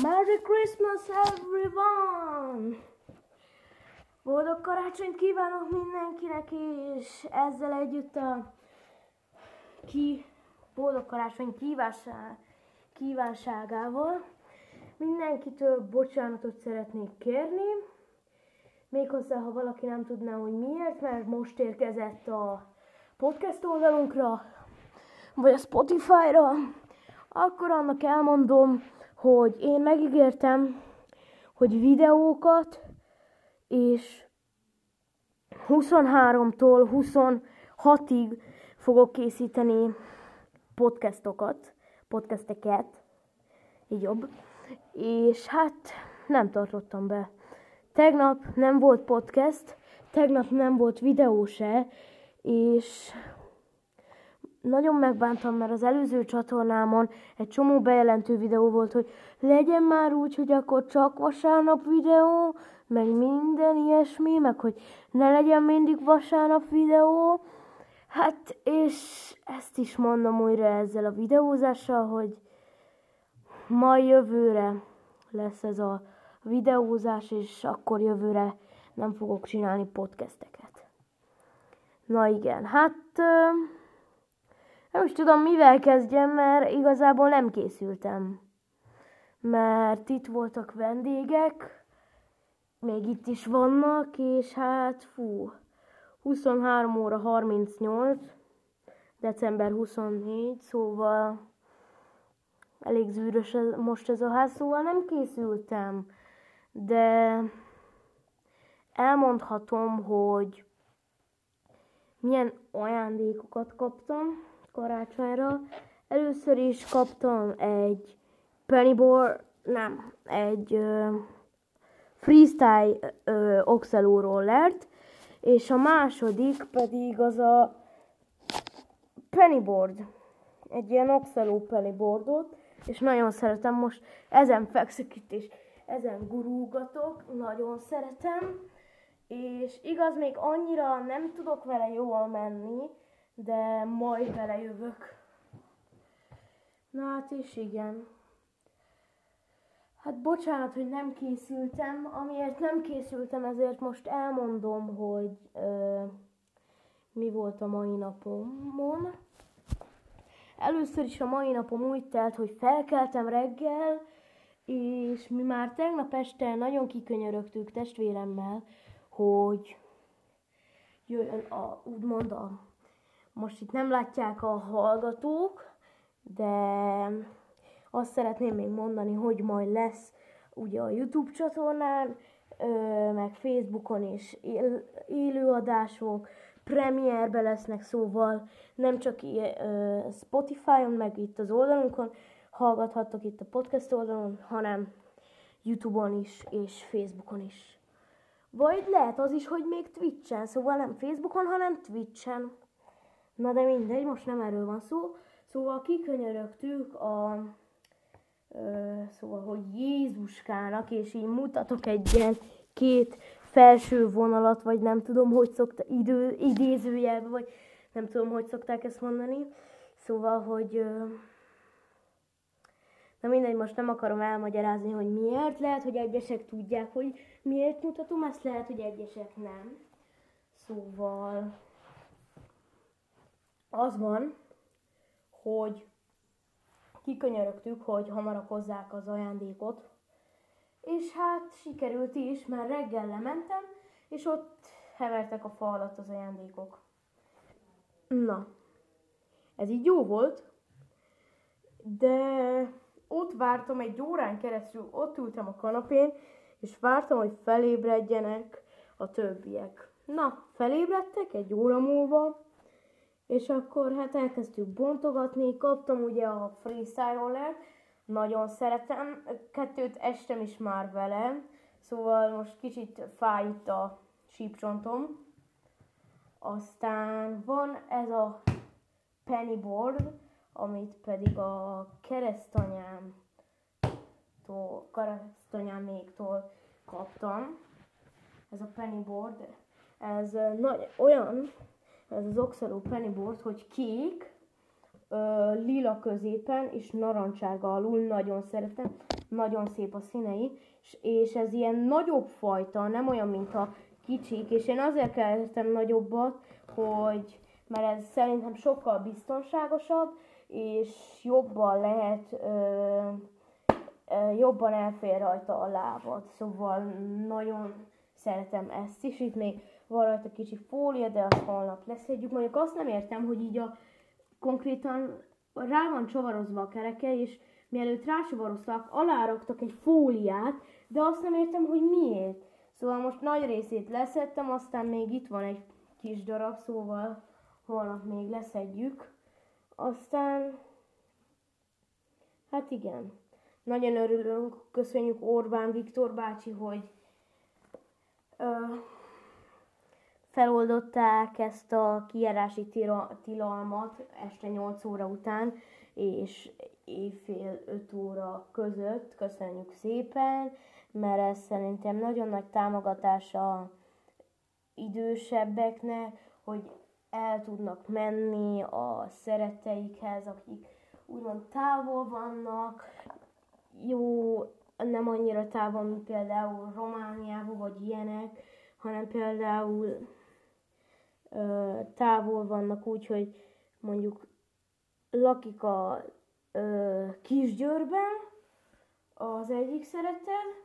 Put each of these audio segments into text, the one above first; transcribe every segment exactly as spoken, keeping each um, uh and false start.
Merry Christmas everyone! Boldog karácsonyt kívánok mindenkinek, és ezzel együtt a ki boldog karácsony kívánság, kívánságával mindenkitől bocsánatot szeretnék kérni. Méghozzá, ha valaki nem tudná, hogy miért, mert most érkezett a podcast oldalunkra, vagy a Spotify-ra, akkor annak elmondom, hogy én megígértem, hogy videókat, és huszonháromtól huszonhatig fogok készíteni podcastokat, podcasteket, így jobb, és hát nem tartottam be. Tegnap nem volt podcast, tegnap nem volt videó se, és nagyon megbántam, mert az előző csatornámon egy csomó bejelentő videó volt, hogy legyen már úgy, hogy akkor csak vasárnap videó, meg minden ilyesmi, meg hogy ne legyen mindig vasárnap videó. Hát, és ezt is mondom újra ezzel a videózással, hogy majd jövőre lesz ez a videózás, és akkor jövőre nem fogok csinálni podcasteket. Na igen, hát... nem is tudom, mivel kezdjem, mert igazából nem készültem. Mert itt voltak vendégek, még itt is vannak, és hát fú, huszonhárom óra harmincnyolc, december huszonnégy, szóval elég zűrös ez, most ez a ház, szóval nem készültem. De elmondhatom, hogy milyen ajándékokat kaptam karácsonyra. Először is kaptam egy Pennyboard, nem, egy ö, freestyle ö, oxeló rollert, és a második pedig az a Pennyboard, egy ilyen oxeló Pennyboardot, és nagyon szeretem, most ezen fekszek itt, és ezen gurulgatok, nagyon szeretem, és igaz, még annyira nem tudok vele jól menni, de majd vele jövök. Na hát és igen. Hát bocsánat, hogy nem készültem. Amiért nem készültem, ezért most elmondom, hogy ö, mi volt a mai napomon. Először is a mai napom úgy telt, hogy felkeltem reggel, és mi már tegnap este nagyon kikönyörögtük testvéremmel, hogy jöjjön a, úgymond a most itt nem látják a hallgatók, de azt szeretném még mondani, hogy majd lesz ugye a YouTube csatornán, meg Facebookon is él, élőadások, premierbe lesznek, szóval nem csak Spotify-on, meg itt az oldalunkon hallgathattok itt a podcast oldalon, hanem YouTube-on is és Facebookon is. Vagy lehet az is, hogy még Twitch-en, szóval nem Facebookon, hanem Twitch-en. Na de mindegy, most nem erről van szó. Szóval kikönyörögtük a... Ö, szóval, hogy Jézuskának, és így mutatok egy ilyen két felső vonalat, vagy nem tudom, hogy szokták, idő, idézőjelbe, vagy nem tudom, hogy szokták ezt mondani. Szóval, hogy... Ö, na mindegy, most nem akarom elmagyarázni, hogy miért. Lehet, hogy egyesek tudják, hogy miért mutatom, ezt lehet, hogy egyesek nem. Szóval... az van, hogy kikönyörögtük, hogy hamarabb hozzák az ajándékot, és hát sikerült is, mert reggel lementem, és ott hevertek a fa alatt az ajándékok. Na, ez így jó volt, de ott vártam egy órán keresztül, ott ültem a kanapén, és vártam, hogy felébredjenek a többiek. Na, felébredtek egy óra múlva, és akkor hát elkezdtük bontogatni, kaptam ugye a freestyle rollert, nagyon szeretem, kettőt estem is már vele, szóval most kicsit fáj itt a sípcsontom. Aztán van ez a pennyboard, amit pedig a keresztanyámtól, keresztanyáméktól kaptam. Ez a pennyboard, ez nagy, olyan... ez az oxeló pennyboard, hogy kék, ö, lila középen, és narancsárga alul, nagyon szeretem, nagyon szép a színei, és ez ilyen nagyobb fajta, nem olyan, mint a kicsik, és én azért kellettem nagyobbat, hogy, mert ez szerintem sokkal biztonságosabb, és jobban lehet, ö, jobban elfér rajta a lábad, szóval nagyon szeretem ezt is. Itt még van rajta kicsi fólia, de azt holnap leszedjük. Mondjuk azt nem értem, hogy így a, konkrétan rá van csavarozva a kereke, és mielőtt rácsavaroztak, aláraktak egy fóliát, de azt nem értem, hogy miért. Szóval most nagy részét leszedtem, aztán még itt van egy kis darab, szóval holnap még leszedjük. Aztán, hát igen, nagyon örülünk, köszönjük Orbán Viktor bácsi, hogy ö, feloldották ezt a kijárási tilalmat este nyolc óra után, és éjfél öt óra között. Köszönjük szépen, mert ez szerintem nagyon nagy támogatása idősebbeknek, hogy el tudnak menni a szeretteikhez, akik úgymond távol vannak, jó, nem annyira távol, mint például Romániában, vagy ilyenek, hanem például ö, távol vannak úgy, hogy mondjuk lakik a ö, Kisgyőrben az egyik szeretet,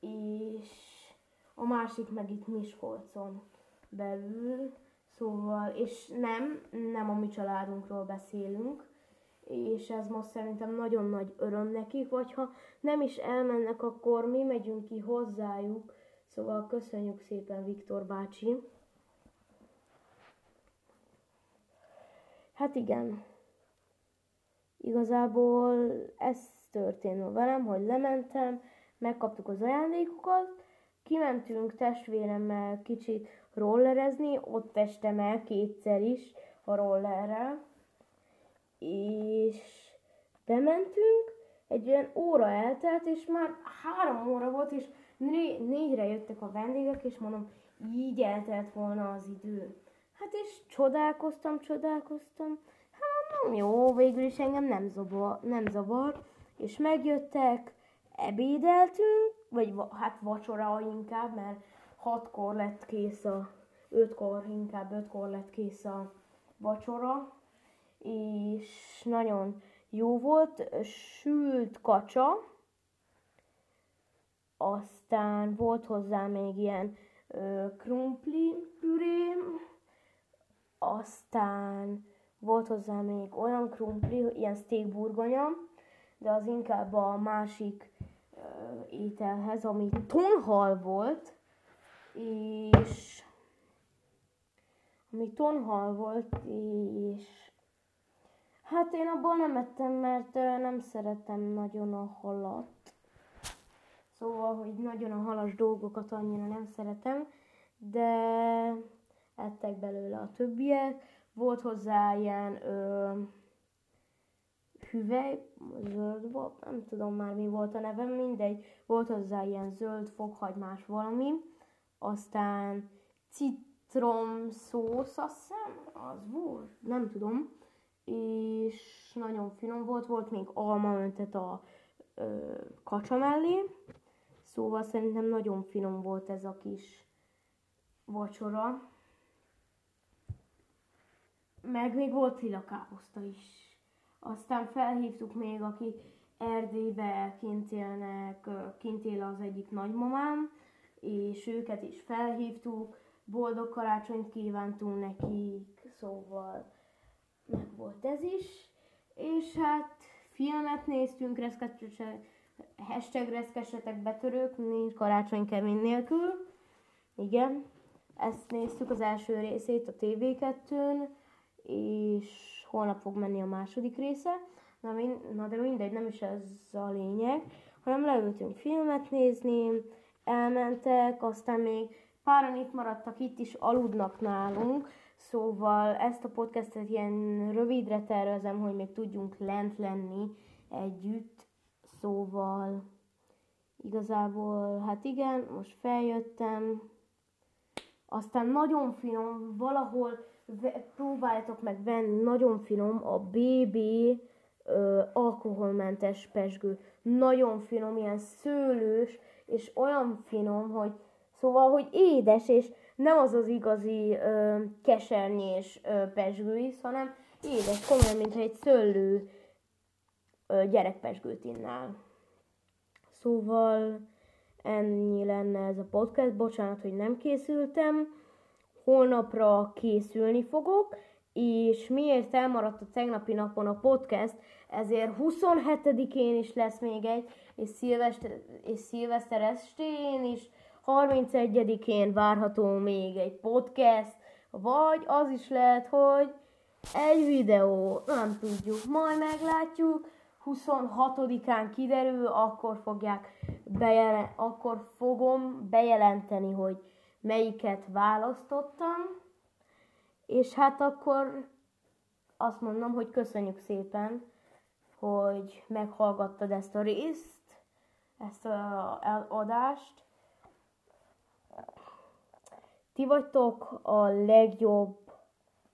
és a másik meg itt Miskolcon belül, szóval, és nem, nem a mi családunkról beszélünk, és ez most szerintem nagyon nagy öröm nekik, vagy ha nem is elmennek, akkor mi megyünk ki hozzájuk, szóval köszönjük szépen, Viktor bácsi. Hát igen, igazából ez történt velem, hogy lementem, megkaptuk az ajándékokat, kimentünk testvéremmel kicsit rollerezni, ott estem el kétszer is a rollerrel, és bementünk, egy olyan óra eltelt, és már három óra volt, és né- négyre jöttek a vendégek, és mondom, így eltelt volna az idő. Hát és csodálkoztam, csodálkoztam, hát nem jó, végül is engem nem zavar, nem zavar, és megjöttek, ebédeltünk, vagy hát vacsora inkább, mert hatkor lett kész a, ötkor inkább, ötkor lett kész a vacsora, és nagyon jó volt, sült kacsa, aztán volt hozzá még ilyen ö, krumpli püré, aztán volt hozzá még olyan krumpli, ilyen steakburgonya, de az inkább a másik ö, ételhez, ami tonhal volt, és ami tonhal volt, és hát én abból nem ettem, mert nem szeretem nagyon a halat. Szóval, hogy nagyon a halas dolgokat annyira nem szeretem, de ettek belőle a többiek. Volt hozzá ilyen ö, hüvely, zöld volt, nem tudom már mi volt a nevem, mindegy. Volt hozzá ilyen zöld fokhagymás valami, aztán citromszósz, azt hiszem, az volt, nem tudom. És nagyon finom volt, volt még almaöntet a ö, kacsa mellé, szóval szerintem nagyon finom volt ez a kis vacsora. Meg még volt lila káposzta is. Aztán felhívtuk még, aki Erdélybe kint élnek, kint él az egyik nagymamám, és őket is felhívtuk, boldog karácsonyt kívántunk nekik, szóval meg volt ez is, és hát filmet néztünk, reszkessetek, hashtag reszkessetek betörők, nincs Karácsony Kemény nélkül. Igen, ezt néztük az első részét a té vé kettőn, és holnap fog menni a második része. Na, na de mindegy, nem is ez a lényeg, hanem leültünk filmet nézni, elmentek, aztán még páran itt maradtak, itt is aludnak nálunk. Szóval ezt a podcastet ilyen rövidre tervezem, hogy még tudjunk lent lenni együtt. Szóval igazából, hát igen, most feljöttem. Aztán nagyon finom, valahol próbáljátok meg venni, nagyon finom a bé bé ö, alkoholmentes pezsgő. Nagyon finom, ilyen szőlős, és olyan finom, hogy szóval, hogy édes, és nem az az igazi ö, kesernyés ö, pezsgő, hanem édes, komolyan, mintha egy szőlő ö, gyerekpezsgőt innál. Szóval ennyi lenne ez a podcast. Bocsánat, hogy nem készültem. Holnapra készülni fogok, és miért elmaradt a tegnapi napon a podcast, ezért huszonhetedikén is lesz még egy, és szilveszter, és szilveszter estén is, harmincegyedikén várható még egy podcast, vagy az is lehet, hogy egy videó, nem tudjuk, majd meglátjuk, huszonhatodikán kiderül, akkor fogják bejelen, akkor fogom bejelenteni, hogy melyiket választottam, és hát akkor azt mondom, hogy köszönjük szépen, hogy meghallgattad ezt a részt, ezt az adást. Ti vagytok a legjobb,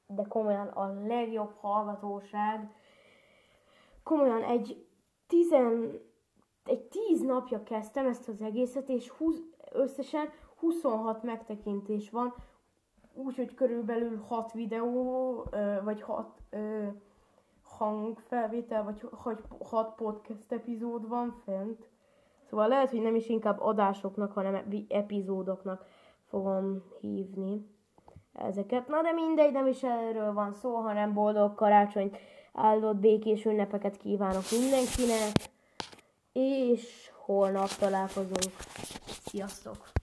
de komolyan a legjobb hallgatóság. Komolyan egy tizen, egy tíz napja kezdtem ezt az egészet, és húsz, összesen huszonhat megtekintés van, úgyhogy körülbelül hat videó, vagy hat hangfelvétel, vagy hat podcast epizód van fent. Szóval lehet, hogy nem is inkább adásoknak, hanem epizódoknak fogom hívni ezeket. Na de mindegy, nem is erről van szó, hanem boldog karácsonyt, áldott békés ünnepeket kívánok mindenkinek, és holnap találkozunk. Sziasztok!